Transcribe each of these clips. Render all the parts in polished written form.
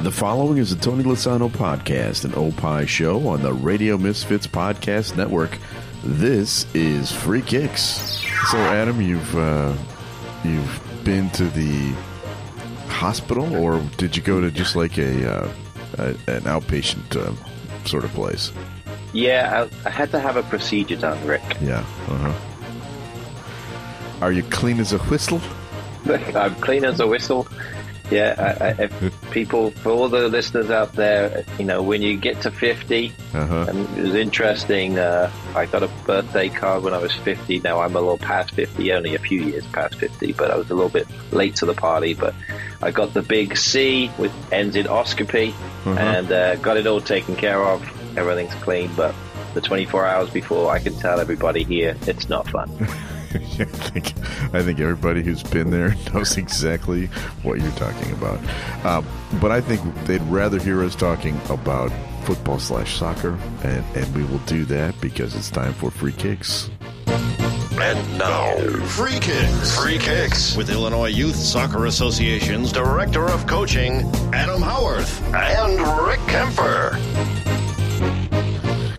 The following is the Tony Lasano Podcast, an OPI show on the Radio Misfits Podcast Network. This is Free Kicks. So, Adam, you've been to the hospital, or did you go to just like an outpatient sort of place? Yeah, I had to have a procedure done, Rick. Yeah. Uh-huh. Are you clean as a whistle? I'm clean as a whistle. Yeah, if people, for all the listeners out there, you know, when you get to 50, uh-huh. It was interesting, I got a birthday card when I was 50, now I'm a little past 50, only a few years past 50, but I was a little bit late to the party, but I got the big C, which ends in endoscopy, uh-huh. and got it all taken care of, everything's clean, but the 24 hours before, I can tell everybody here, it's not fun. I think everybody who's been there knows exactly what you're talking about. But I think they'd rather hear us talking about football/soccer, and we will do that because it's time for Free Kicks. And now, Free Kicks. Free Kicks with Illinois Youth Soccer Association's Director of Coaching, Adam Howarth, and Rick Kemper.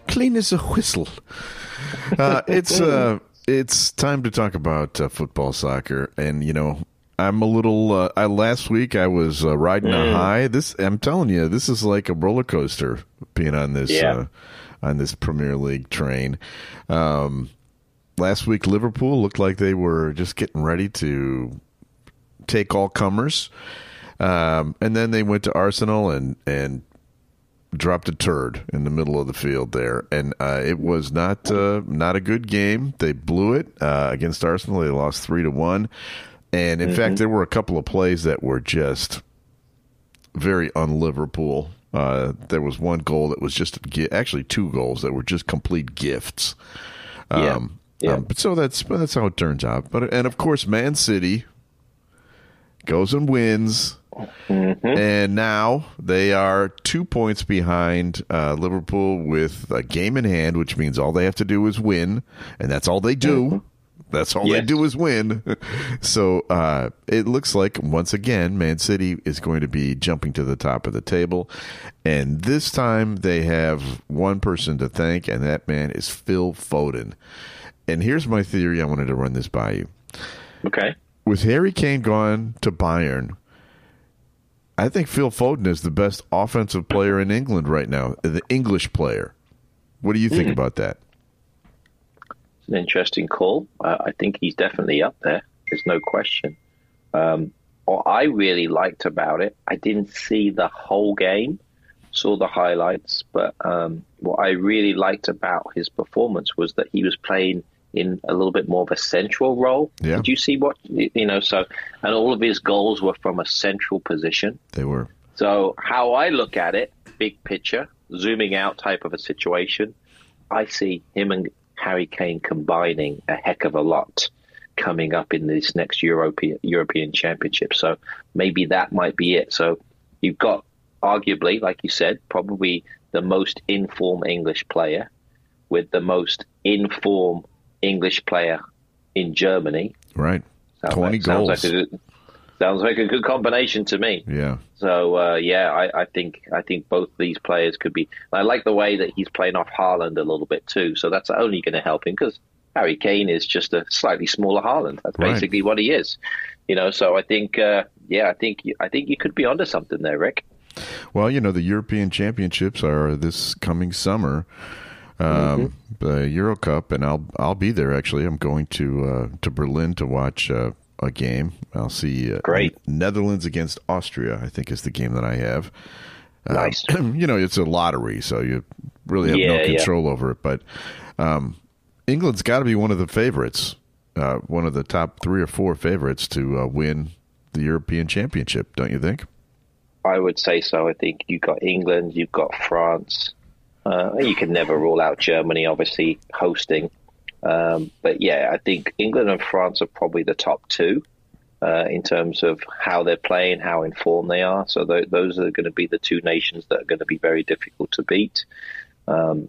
Clean as a whistle. It's time to talk about football, soccer, and, you know, I'm a little last week I was riding a high. I'm telling you, this is like a roller coaster being on this on this Premier League train. Last week, Liverpool looked like they were just getting ready to take all comers, and then they went to Arsenal and dropped a turd in the middle of the field there, and it was not a good game. They blew it against Arsenal. They lost 3-1, and in fact, there were a couple of plays that were just very un-Liverpool. There was one goal that was just actually two goals that were just complete gifts. But so that's how it turns out. But and of course, Man City goes and wins. Mm-hmm. And now they are 2 points behind Liverpool with a game in hand, which means all they have to do is win, and that's all they do. Mm-hmm. That's all they do is win. So it looks like, once again, Man City is going to be jumping to the top of the table, and this time they have one person to thank, and that man is Phil Foden. And here's my theory. I wanted to run this by you. Okay. With Harry Kane gone to Bayern, I think Phil Foden is the best offensive player in England right now, the English player. What do you think about that? It's an interesting call. I think he's definitely up there. There's no question. What I really liked about it, I didn't see the whole game, saw the highlights, but what I really liked about his performance was that he was playing in a little bit more of a central role. Yeah. Did you see what, you know, so, and all of his goals were from a central position. They were. So how I look at it, big picture, zooming out type of a situation, I see him and Harry Kane combining a heck of a lot coming up in this next European Championship. So maybe that might be it. So you've got arguably, like you said, probably the most in-form English player with the most in-form English player in Germany. Right. 20 goals. Sounds like a good combination to me. Yeah. So, I think both these players could be... I like the way that he's playing off Haaland a little bit too, so that's only going to help him because Harry Kane is just a slightly smaller Haaland. That's basically what he is. You know, so I think, I think you could be onto something there, Rick. Well, you know, the European Championships are this coming summer. The Euro Cup, and I'll be there. Actually, I'm going to Berlin to watch a game. I'll see Netherlands against Austria, I think, is the game that I have. Nice. You know, it's a lottery, so you really have no control over it. But England's got to be one of the favorites, one of the top three or four favorites to win the European Championship, don't you think? I would say so. I think you've got England, you've got France. You can never rule out Germany, obviously, hosting. But, yeah, I think England and France are probably the top two in terms of how they're playing, how in form they are. So those are going to be the two nations that are going to be very difficult to beat. And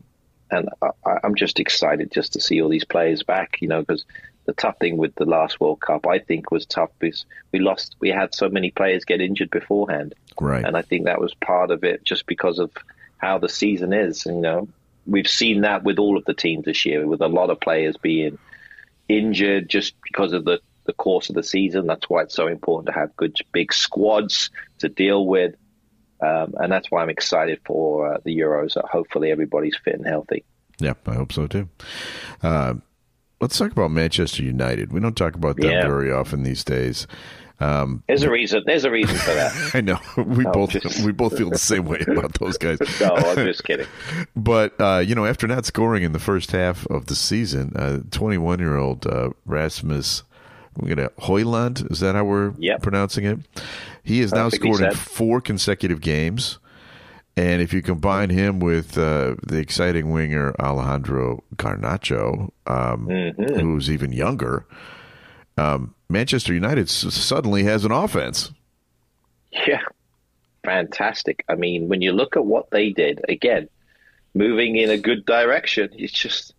I'm just excited just to see all these players back, you know, because the tough thing with the last World Cup, I think, was tough because we had so many players get injured beforehand. Right. And I think that was part of it just because of how the season is. You know, we've seen that with all of the teams this year, with a lot of players being injured just because of the course of the season. That's why it's so important to have good, big squads to deal with. And that's why I'm excited for the Euros. Hopefully everybody's fit and healthy. Yep, I hope so too. Let's talk about Manchester United. We don't talk about them very often these days. There's a reason for that. I know. We both feel the same way about those guys. No, I'm just kidding. But after not scoring in the first half of the season, 21-year-old Rasmus Højlund, is that how we're pronouncing it? He has now scored in 4 consecutive games. And if you combine him with the exciting winger Alejandro Garnacho, who's even younger, Manchester United suddenly has an offense. Yeah, fantastic. I mean, when you look at what they did, again, moving in a good direction, it's just,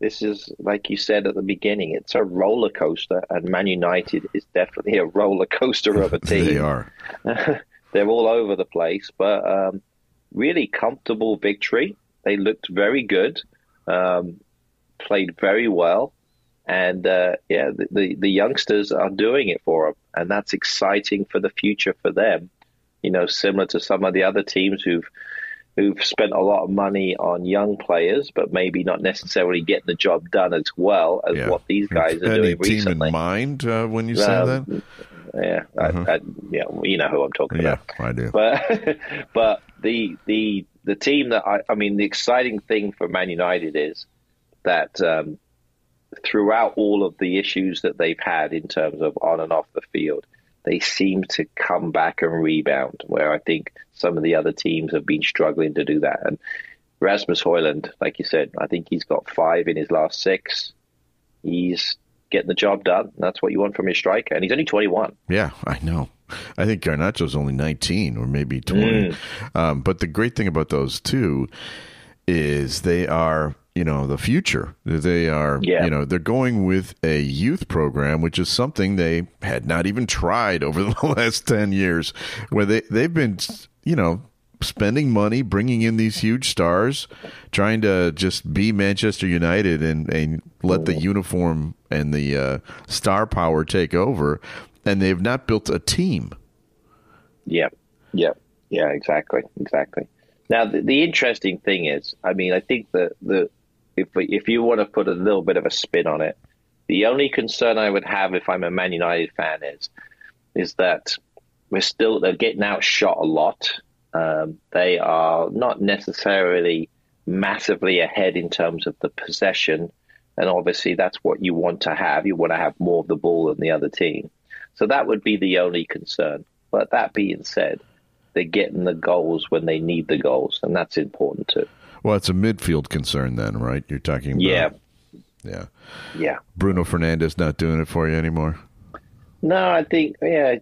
this is, like you said at the beginning, it's a roller coaster, and Man United is definitely a roller coaster of a team. They are. They're all over the place, but really comfortable victory. They looked very good, played very well, and the youngsters are doing it for them, and that's exciting for the future for them. You know, similar to some of the other teams who've spent a lot of money on young players, but maybe not necessarily getting the job done as well as what these guys are doing recently. Team in mind when you say that? Yeah, you know who I'm talking about. Yeah, I do. But the team that I mean, the exciting thing for Man United is that throughout all of the issues that they've had in terms of on and off the field, they seem to come back and rebound, where I think some of the other teams have been struggling to do that. And Rasmus Højlund, like you said, I think he's got 5 in his last 6. He's getting the job done. That's what you want from your striker. And he's only 21. Yeah, I know. I think Garnacho's only 19 or maybe 20. But the great thing about those two is they are, the future. They are, they're going with a youth program, which is something they had not even tried over the last 10 years, where they've been, spending money, bringing in these huge stars, trying to just be Manchester United and let the uniform and the star power take over. And they've not built a team. Yeah, exactly. Now, the interesting thing is, I mean, I think that If you want to put a little bit of a spin on it, the only concern I would have if I'm a Man United fan is that they're getting outshot a lot. They are not necessarily massively ahead in terms of the possession, and obviously that's what you want to have. You want to have more of the ball than the other team. So that would be the only concern. But that being said, they're getting the goals when they need the goals, and that's important too. Well, it's a midfield concern then, right? You're talking about... Yeah. Bruno Fernandes not doing it for you anymore? No, I think,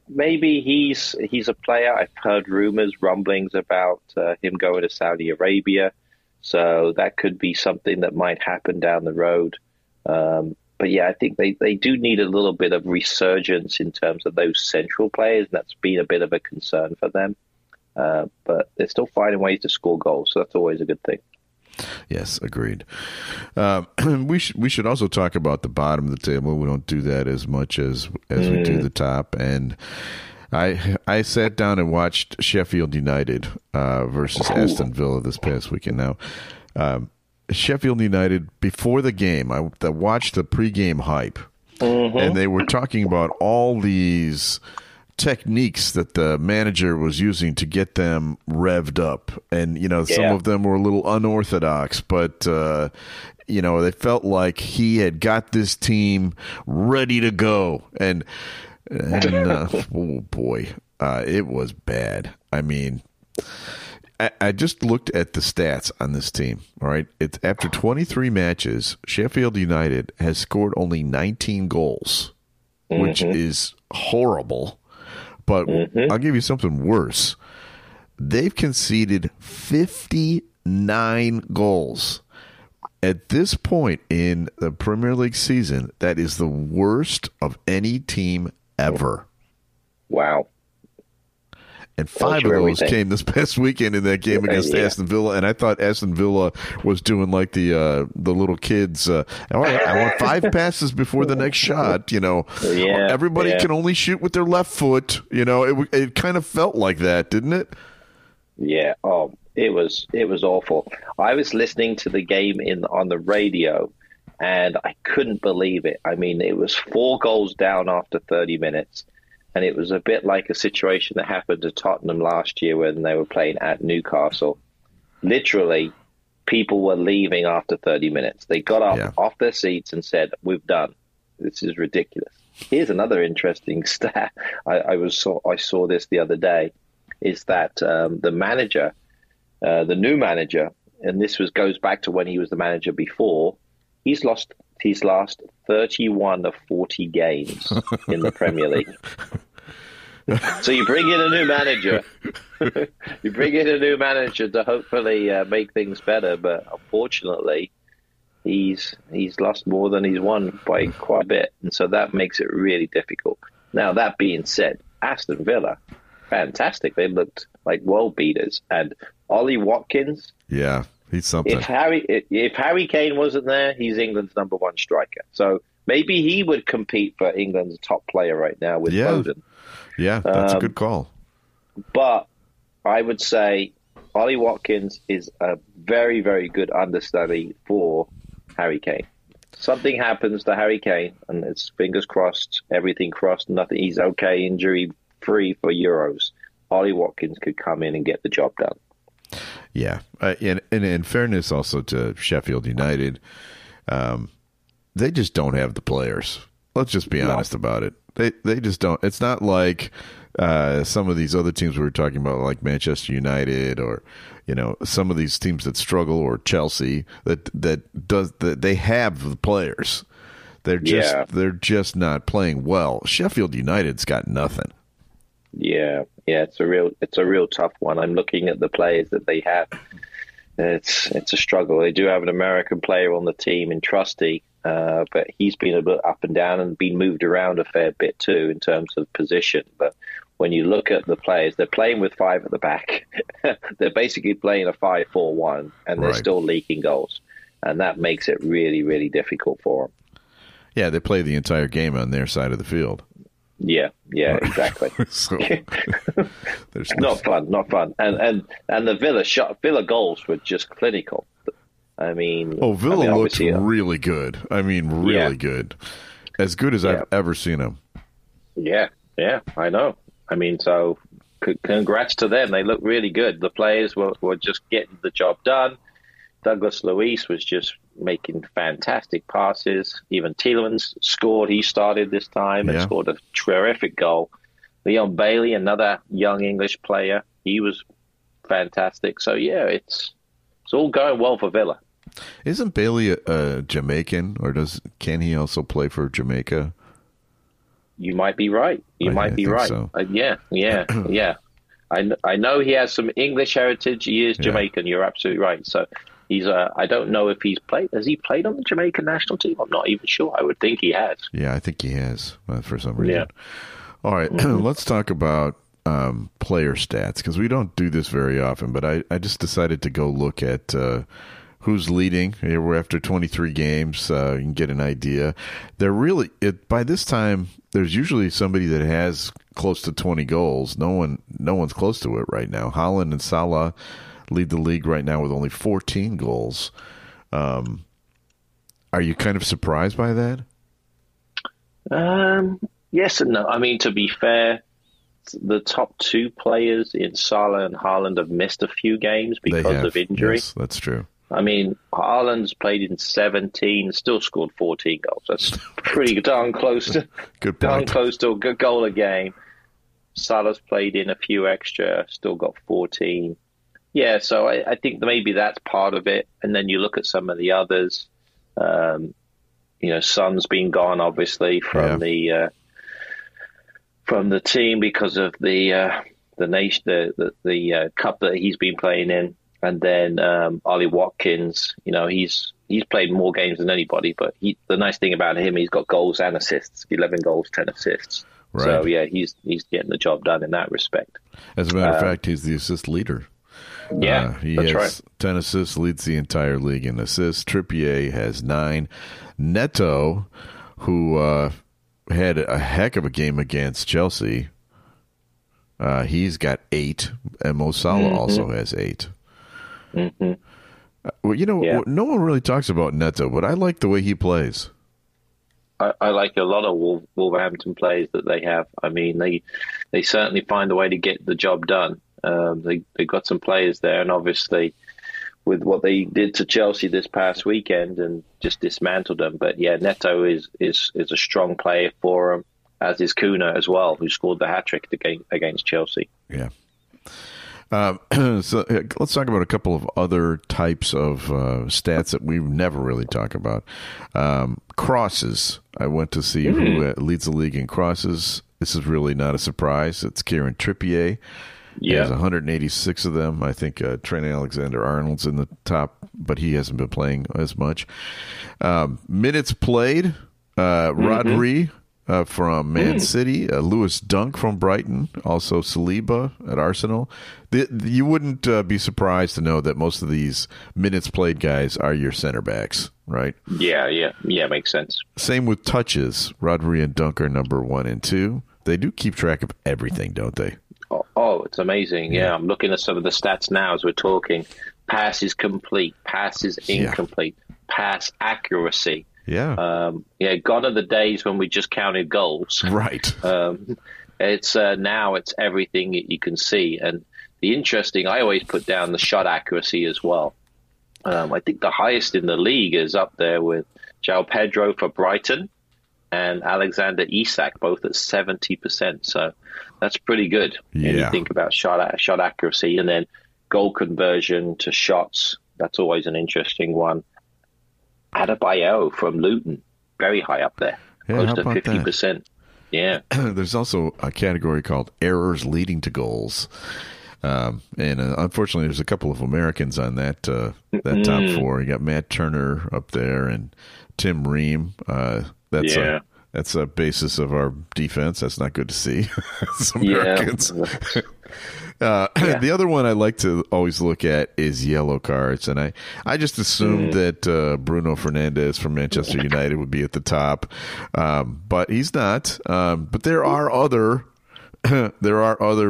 maybe he's a player. I've heard rumors, rumblings about him going to Saudi Arabia. So that could be something that might happen down the road. But I think they do need a little bit of resurgence in terms of those central players. And that's been a bit of a concern for them. But they're still finding ways to score goals. So that's always a good thing. Yes, agreed. We should also talk about the bottom of the table. We don't do that as much as we do the top. And I sat down and watched Sheffield United versus Aston Villa this past weekend. Now, Sheffield United, before the game, I watched the pregame hype, and they were talking about all these techniques that the manager was using to get them revved up, and some of them were a little unorthodox, but they felt like he had got this team ready to go, and oh boy, it was bad. I mean, I just looked at the stats on this team. All right, it's after 23 matches, Sheffield United has scored only 19 goals, which is horrible. But I'll give you something worse. They've conceded 59 goals. At this point in the Premier League season, that is the worst of any team ever. Wow. And five of those came this past weekend in that game against Aston Villa. And I thought Aston Villa was doing like the little kids. I want five passes before the next shot. You know, everybody can only shoot with their left foot. You know, it kind of felt like that, didn't it? Yeah. Oh, it was awful. I was listening to the game on the radio, and I couldn't believe it. I mean, it was 4 goals down after 30 minutes. And it was a bit like a situation that happened to Tottenham last year when they were playing at Newcastle. Literally, people were leaving after 30 minutes. They got up off their seats and said, "We've done. This is ridiculous." Here's another interesting stat. I saw this the other day, is that the manager, the new manager, and this goes back to when he was the manager before, he's lost 31 of 40 games in the Premier League. So you bring in a new manager to hopefully make things better, but unfortunately he's lost more than he's won by quite a bit, and so that makes it really difficult. Now, that being said, Aston Villa, fantastic. They looked like world beaters, and Ollie Watkins, he's something. If Harry Kane wasn't there, he's England's number 1 striker. So maybe he would compete for England's top player right now with Foden. Yeah, that's a good call. But I would say Ollie Watkins is a very, very good understudy for Harry Kane. Something happens to Harry Kane, and it's fingers crossed, everything crossed, nothing. He's okay, injury-free for Euros. Ollie Watkins could come in and get the job done. Yeah, and in fairness also to Sheffield United, they just don't have the players. Let's just be honest about it. They just don't. It's not like some of these other teams we were talking about, like Manchester United, or some of these teams that struggle, or Chelsea that they have the players. They're just not playing well. Sheffield United's got nothing. Yeah, it's a real tough one. I'm looking at the players that they have. It's a struggle. They do have an American player on the team in Trusty, but he's been a bit up and down and been moved around a fair bit too in terms of position. But when you look at the players, they're playing with 5 at the back. They're basically playing a 5-4-1, and they're still leaking goals, and that makes it really, really difficult for them. Yeah, they play the entire game on their side of the field. Yeah, exactly. So, not fun. And the Villa goals were just clinical. Villa looked really good. Good. As good as I've ever seen them. Yeah, I know. So congrats to them. They look really good. The players were just getting the job done. Douglas Luiz was just making fantastic passes. Even Tielemans scored. He started this time and scored a terrific goal. Leon Bailey, another young English player, he was fantastic. So, it's all going well for Villa. Isn't Bailey a Jamaican, or can he also play for Jamaica? You might be right. So. Yeah. I know he has some English heritage. He is Jamaican. You're absolutely right. So. He's. I don't know if he's played. Has he played on the Jamaican national team? I'm not even sure. I would think he has. Yeah, I think he has for some reason. Yeah. All right, let's talk about player stats, because we don't do this very often, but I just decided to go look at who's leading. Here we're after 23 games. You can get an idea. They're really by this time, there's usually somebody that has close to 20 goals. No one's close to it right now. Haaland and Salah lead the league right now with only 14 goals. Are you kind of surprised by that? Yes and no. To be fair, the top 2 players in Salah and Haaland have missed a few games because of injury. Yes, that's true. Haaland's played in 17, still scored 14 goals. That's pretty darn close to a good goal a game. Salah's played in a few extra, still got 14. Yeah, so I think maybe that's part of it. And then you look at some of the others. Son's been gone, obviously, from the team because of the cup that he's been playing in. And then Ollie Watkins, he's he's played more games than anybody, but the nice thing about him, he's got goals and assists, 11 goals, 10 assists. Right. So, yeah, he's getting the job done in that respect. As a matter of fact, he's the assist leader. Yeah, he that's has right. 10 assists, leads the entire league in assists. Trippier has 9. Neto, who had a heck of a game against Chelsea, he's got 8, and Mo Salah also has 8. Mm-hmm. Well, you know, no one really talks about Neto, but I like the way he plays. I like a lot of Wolverhampton plays that they have. I mean, they certainly find a way to get the job done. They got some players there, and obviously with what they did to Chelsea this past weekend and just dismantled them. But yeah, Neto is a strong player for them, as is Kuna as well, who scored the hat-trick against Chelsea. Yeah. So let's talk about a couple of other types of stats that we never really talk about. Crosses. I went to see who leads the league in crosses. This is really not a surprise. It's Kieran Trippier. Yeah. He has 186 of them. I think Trent Alexander-Arnold's in the top, but he hasn't been playing as much. Minutes played. Rodri from Man City. Lewis Dunk from Brighton. Also Saliba at Arsenal. You wouldn't be surprised to know that most of these minutes played guys are your center backs, right? Yeah, makes sense. Same with touches. Rodri and Dunk are number 1 and 2. They do keep track of everything, don't they? Oh, it's amazing. Yeah, I'm looking at some of the stats now as we're talking. Pass is complete. Pass is incomplete. Yeah. Pass accuracy. Yeah. Gone are the days when we just counted goals. Right. It's now it's everything that you can see. And the interesting, I always put down the shot accuracy as well. I think the highest in the league is up there with João Pedro for Brighton and Alexander Isak, both at 70%. So that's pretty good. Yeah. And you think about shot accuracy and then goal conversion to shots. That's always an interesting one. Adebayo from Luton, very high up there, close to 50%. That? Yeah. There's also a category called errors leading to goals. And unfortunately, there's a couple of Americans on that that top 4. You got Matt Turner up there and Tim Ream. That's a basis of our defense. That's not good to see. It's Americans. Yeah. The other one I like to always look at is yellow cards. And I just assumed that Bruno Fernandes from Manchester United would be at the top. But he's not. But there are other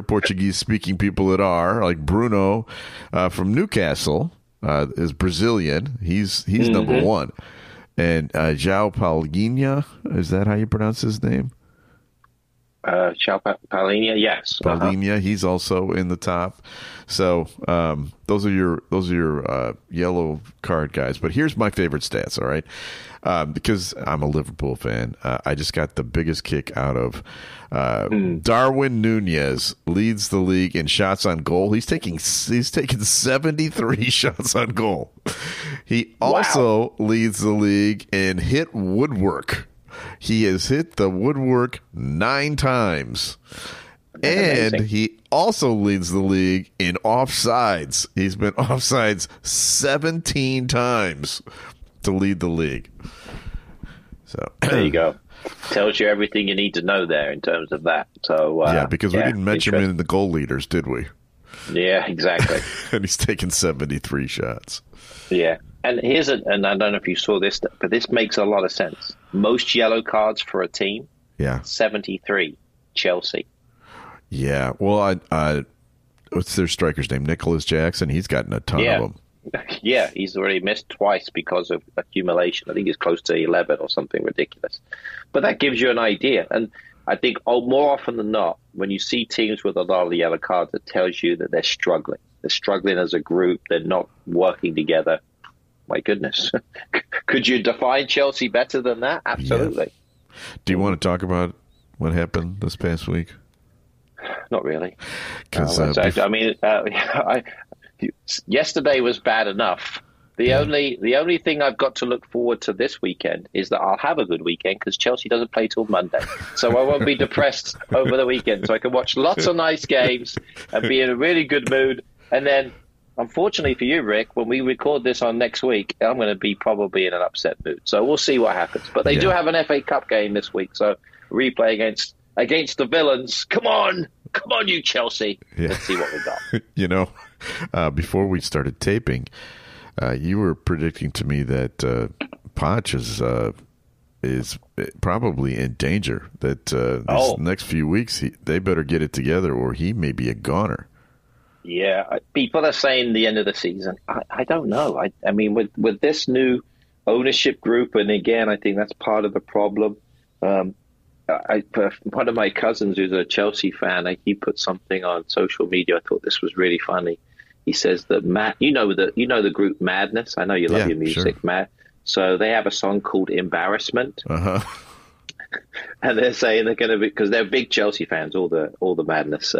Portuguese speaking people that are, like Bruno from Newcastle is Brazilian. He's number 1. And João Paulinho, is that how you pronounce his name? João Paulinho, yes. Paulinho, he's also in the top. So those are your yellow card guys. But here's my favorite stats, all right? Because I'm a Liverpool fan, I just got the biggest kick out of Darwin Nunez leads the league in shots on goal. He's taken 73 shots on goal. He also leads the league in hit woodwork. He has hit the woodwork 9 times. That's amazing. He also leads the league in offsides. He's been offsides 17 times to lead the league. So there you go. Tells you everything you need to know there in terms of that. So because we didn't mention him in the goal leaders, did we? Yeah, exactly. And he's taken 73 shots. Yeah. And and I don't know if you saw this, but this makes a lot of sense. Most yellow cards for a team, 73, Chelsea. Yeah, well, what's their striker's name? Nicholas Jackson. He's gotten a ton of them. Yeah, he's already missed twice because of accumulation. I think he's close to 11 or something ridiculous. But that gives you an idea. And I think more often than not, when you see teams with a lot of yellow cards, it tells you that they're struggling. They're struggling as a group. They're not working together. My goodness. Could you define Chelsea better than that? Absolutely. Yeah. Do you want to talk about what happened this past week? Not really. Yesterday was bad enough. The only thing I've got to look forward to this weekend is that I'll have a good weekend because Chelsea doesn't play till Monday. So I won't be depressed over the weekend. So I can watch lots of nice games and be in a really good mood. And then Unfortunately for you, Rick, when we record this on next week, I'm going to be probably in an upset mood. So we'll see what happens. But they do have an FA Cup game this week, so replay against the villains. Come on. Come on, you Chelsea. Yeah. Let's see what we got. You know, before we started taping, you were predicting to me that Poch is probably in danger, that these next few weeks they better get it together or he may be a goner. Yeah, people are saying the end of the season. I don't know. I mean, with this new ownership group, and again, I think that's part of the problem. One of my cousins who's a Chelsea fan, he put something on social media. I thought this was really funny. He says that you know the group Madness. I know you love your music, sure. Matt. So they have a song called "Embarrassment," and they're saying they're going to be, because they're big Chelsea fans. All the Madness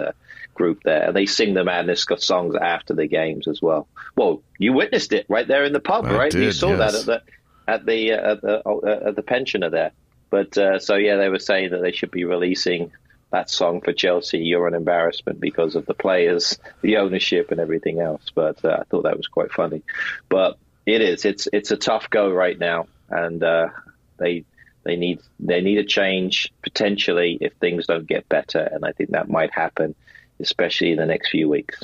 group there, and they sing the Madness songs after the games as well. Well, you witnessed it right there in the pub, right? Did, you saw that at the pensioner there. But they were saying that they should be releasing that song for Chelsea. You're an embarrassment, because of the players, the ownership, and everything else. But I thought that was quite funny. But it is. It's a tough go right now, and they need a change potentially if things don't get better, and I think that might happen, especially in the next few weeks.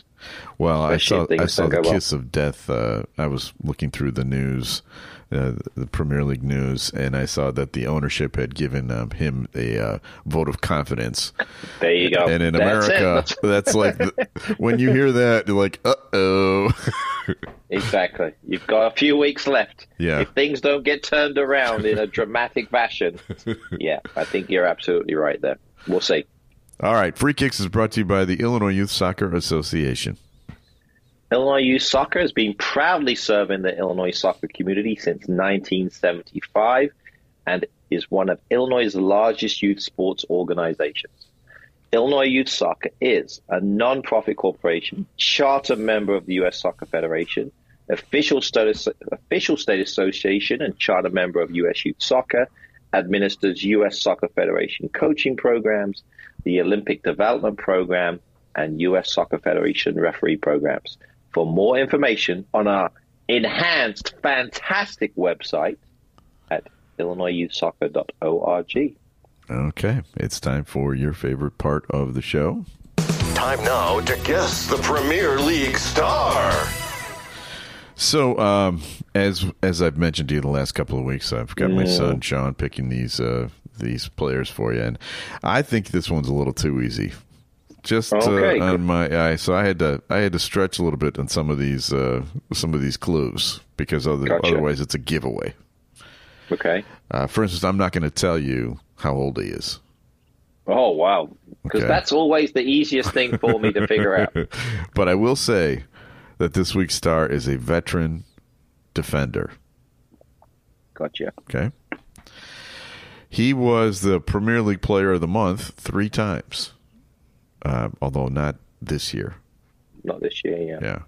Well, I saw the kiss of death. I was looking through the news, the Premier League news, and I saw that the ownership had given him a vote of confidence. There you go. And in America, that's like when you hear that, you're like, uh-oh. Exactly. You've got a few weeks left. Yeah. If things don't get turned around in a dramatic fashion, yeah, I think you're absolutely right there. We'll see. All right, Free Kicks is brought to you by the Illinois Youth Soccer Association. Illinois Youth Soccer has been proudly serving the Illinois soccer community since 1975 and is one of Illinois' largest youth sports organizations. Illinois Youth Soccer is a non-profit corporation, charter member of the U.S. Soccer Federation, official state association and charter member of U.S. Youth Soccer, administers U.S. Soccer Federation coaching programs, the Olympic Development Program, and U.S. Soccer Federation referee programs. For more information on our enhanced, fantastic website at IllinoisYouthSoccer.org. Okay, it's time for your favorite part of the show. Time now to guess the Premier League star. So, as I've mentioned to you the last couple of weeks, I've got my son, Sean, picking these players for you. And I think this one's a little too easy. Just on my eye. So I had to stretch a little bit on some of these clues, because otherwise it's a giveaway. Okay. For instance, I'm not going to tell you how old he is. Oh, wow. Because that's always the easiest thing for me to figure out. But I will say that this week's star is a veteran defender. Gotcha. Okay. He was the Premier League Player of the Month 3 times, although not this year. Not this year, yeah.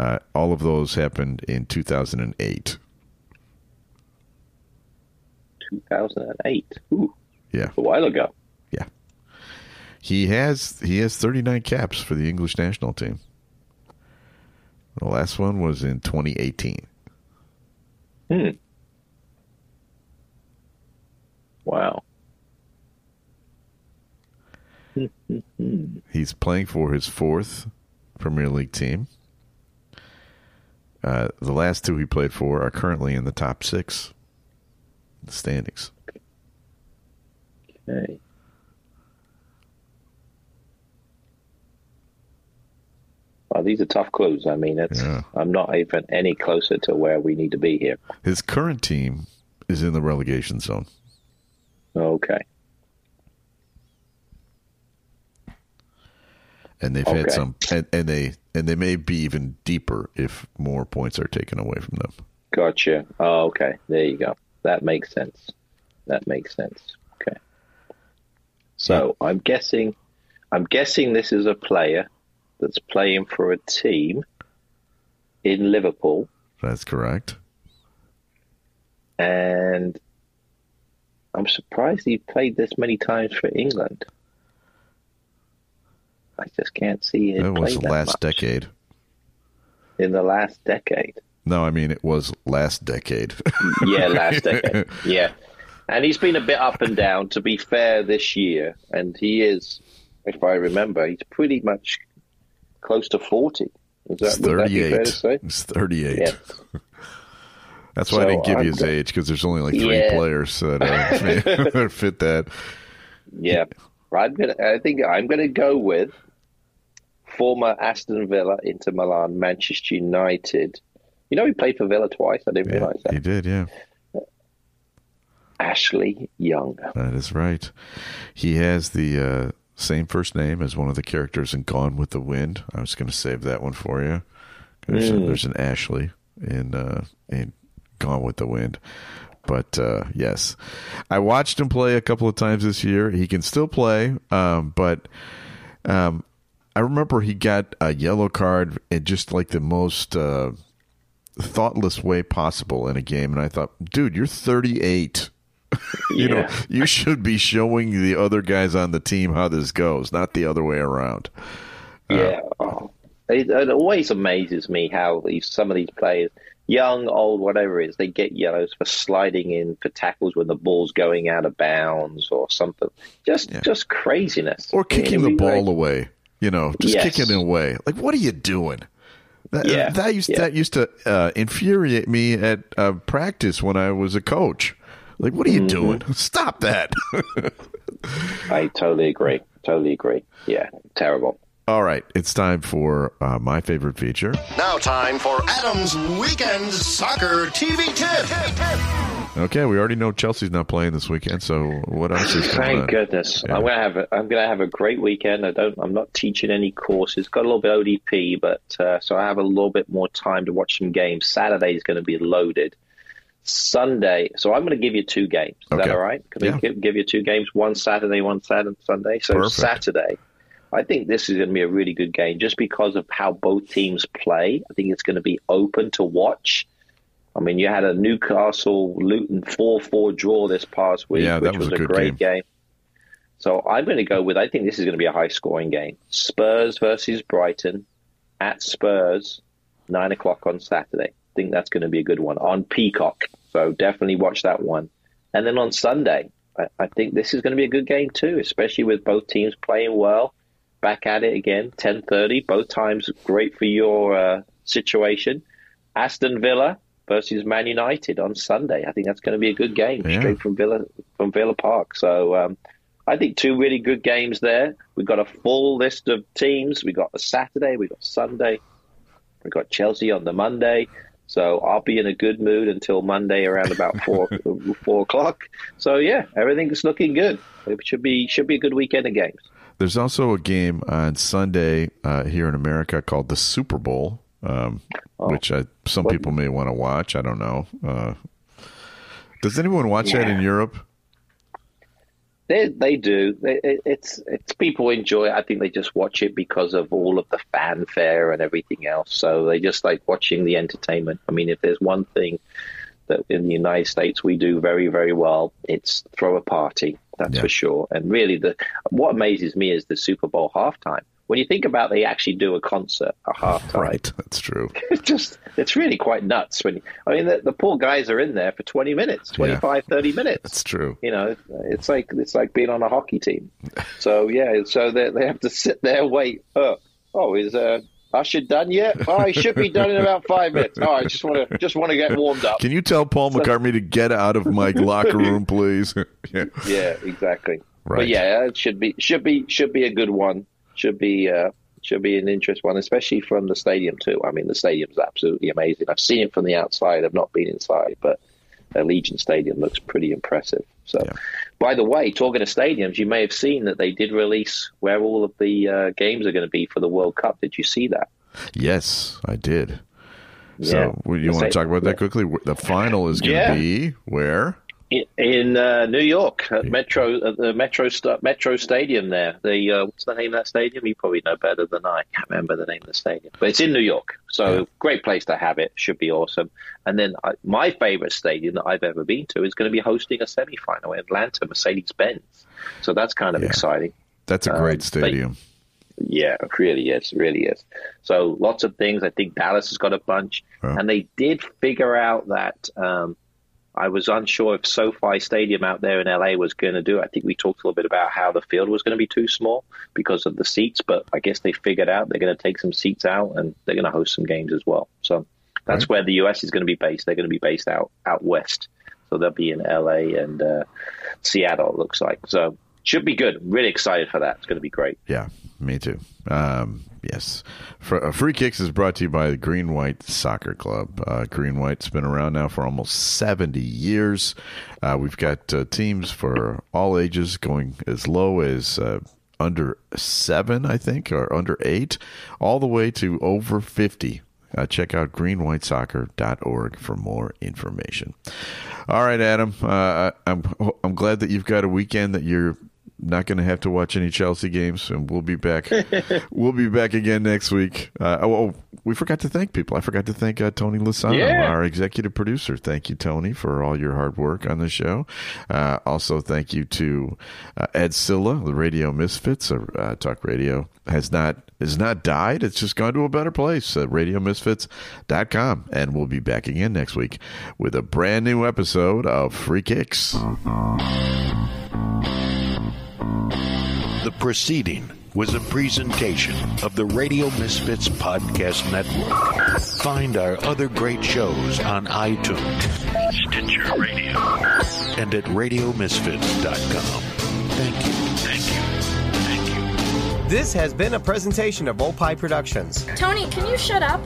Yeah. All of those happened in 2008. 2008? Ooh. Yeah. A while ago. Yeah. He has 39 caps for the English national team. The last one was in 2018. Hmm. Wow. He's playing for his 4th Premier League team. The last 2 he played for are currently in the top 6 standings. Okay. Well, these are tough clues. I mean, I'm not even any closer to where we need to be here. His current team is in the relegation zone. Okay. And they've had some, and they may be even deeper if more points are taken away from them. Gotcha. Oh, okay. There you go. That makes sense. Okay. So I'm guessing this is a player that's playing for a team in Liverpool. That's correct. And I'm surprised he played this many times for England. I just can't see him. That was the last decade. in the last decade. No, I mean, it was last decade. Yeah. And he's been a bit up and down, to be fair, this year. And he is, if I remember, he's pretty much close to 40. It's 38. It's 38. Yeah. That's why I didn't give you his age, because there's only like three players that fit that. Yeah. I think I'm going to go with former Aston Villa, Inter Milan, Manchester United. You know, he played for Villa twice. I didn't realize that. He did, yeah. Ashley Young. That is right. He has the same first name as one of the characters in Gone with the Wind. I was going to save that one for you. There's an Ashley in Gone with the Wind. But, yes, I watched him play a couple of times this year. He can still play, but I remember he got a yellow card in just like the most thoughtless way possible in a game. And I thought, dude, you're 38. You know, you should be showing the other guys on the team how this goes, not the other way around. It always amazes me how some of these players, young, old, whatever it is, they get yellows for sliding in for tackles when the ball's going out of bounds or something. Just craziness. Or kicking the ball away. You know, kicking it away. Like, what are you doing? That used to infuriate me at practice when I was a coach. Like, what are you doing? Stop that. I totally agree. Yeah, terrible. All right, it's time for my favorite feature. Now time for Adam's Weekend Soccer TV Tip. Okay, we already know Chelsea's not playing this weekend, so what else is going on? Thank goodness. Yeah. I'm gonna have a great weekend. I'm not teaching any courses. Got a little bit of ODP, but so I have a little bit more time to watch some games. Saturday is going to be loaded. Sunday, so I'm going to give you two games. Is that all right? Can I give you two games? One Saturday, one Sunday. So perfect. Saturday, I think this is going to be a really good game just because of how both teams play. I think it's going to be open to watch. I mean, you had a Newcastle-Luton 4-4 draw this past week, which was a great game. So I'm going to go with, I think this is going to be a high-scoring game. Spurs versus Brighton at Spurs, 9 o'clock on Saturday. I think that's going to be a good one on Peacock. So definitely watch that one. And then on Sunday, I think this is going to be a good game too, especially with both teams playing well. Back at it again, 10:30. Both times great for your situation. Aston Villa versus Man United on Sunday. I think that's going to be a good game, straight from Villa Park. So I think two really good games there. We've got a full list of teams. We've got the Saturday, we've got Sunday, we've got Chelsea on the Monday. So I'll be in a good mood until Monday around about 4 o'clock. So, yeah, everything's looking good. It should be a good weekend of games. There's also a game on Sunday here in America called the Super Bowl, which people may want to watch. I don't know. Does anyone watch that in Europe? They do. It's people enjoy it. I think they just watch it because of all of the fanfare and everything else. So they just like watching the entertainment. I mean, if there's one thing that in the United States we do very, very well, it's throw a party. That's for sure. And really, what amazes me is the Super Bowl halftime. When you think about, they actually do a concert at halftime. Right, that's true. It's really quite nuts. The poor guys are in there for 20 minutes, 25, 30 minutes. That's true. You know, it's like being on a hockey team. So so they have to sit there, wait. Oh, is Usher done yet? Oh, he should be done in about 5 minutes. Oh, I just want to get warmed up. Can you tell Paul McCartney to get out of my locker room, please? Yeah, exactly. Right. But it should be a good one. Should be an interesting one, especially from the stadium too. I mean, the stadium's absolutely amazing. I've seen it from the outside. I've not been inside, but Allegiant Stadium looks pretty impressive. So, by the way, talking of stadiums, you may have seen that they did release where all of the games are going to be for the World Cup. Did you see that? Yes, I did. So, you want to talk about that quickly? The final is going to be where? In New York, at Metro Stadium there. What's the name of that stadium? You probably know better than I. Can't remember the name of the stadium. But it's in New York, so great place to have it. Should be awesome. And then my favorite stadium that I've ever been to is going to be hosting a semifinal in Atlanta, Mercedes-Benz. So that's kind of exciting. That's a great stadium. Yeah, it really is. So lots of things. I think Dallas has got a bunch. Yeah. And they did figure out that I was unsure if SoFi Stadium out there in LA was going to do it. I think we talked a little bit about how the field was going to be too small because of the seats. But I guess they figured out they're going to take some seats out and they're going to host some games as well. So that's right. Where the US is going to be based. They're going to be based out west. So they'll be in LA and Seattle, it looks like. So should be good. Really excited for that. It's going to be great. Yeah, me too. Yes. Free Kicks is brought to you by the Green White Soccer Club. Green White's been around now for almost 70 years. We've got teams for all ages going as low as under 7, I think, or under 8, all the way to over 50. Check out greenwhitesoccer.org for more information. All right, Adam, I'm glad that you've got a weekend that you're not going to have to watch any Chelsea games, and we'll be back. We'll be back again next week. We forgot to thank people. I forgot to thank Tony Lasano, our executive producer. Thank you, Tony, for all your hard work on the show. Also, thank you to Ed Silla, the Radio Misfits. Talk radio has not died. It's just gone to a better place. RadioMisfits.com, and we'll be back again next week with a brand new episode of Free Kicks. The preceding was a presentation of the Radio Misfits Podcast Network. Find our other great shows on iTunes, Stitcher Radio, and at RadioMisfits.com. Thank you. Thank you. This has been a presentation of OPI Productions. Tony, can you shut up?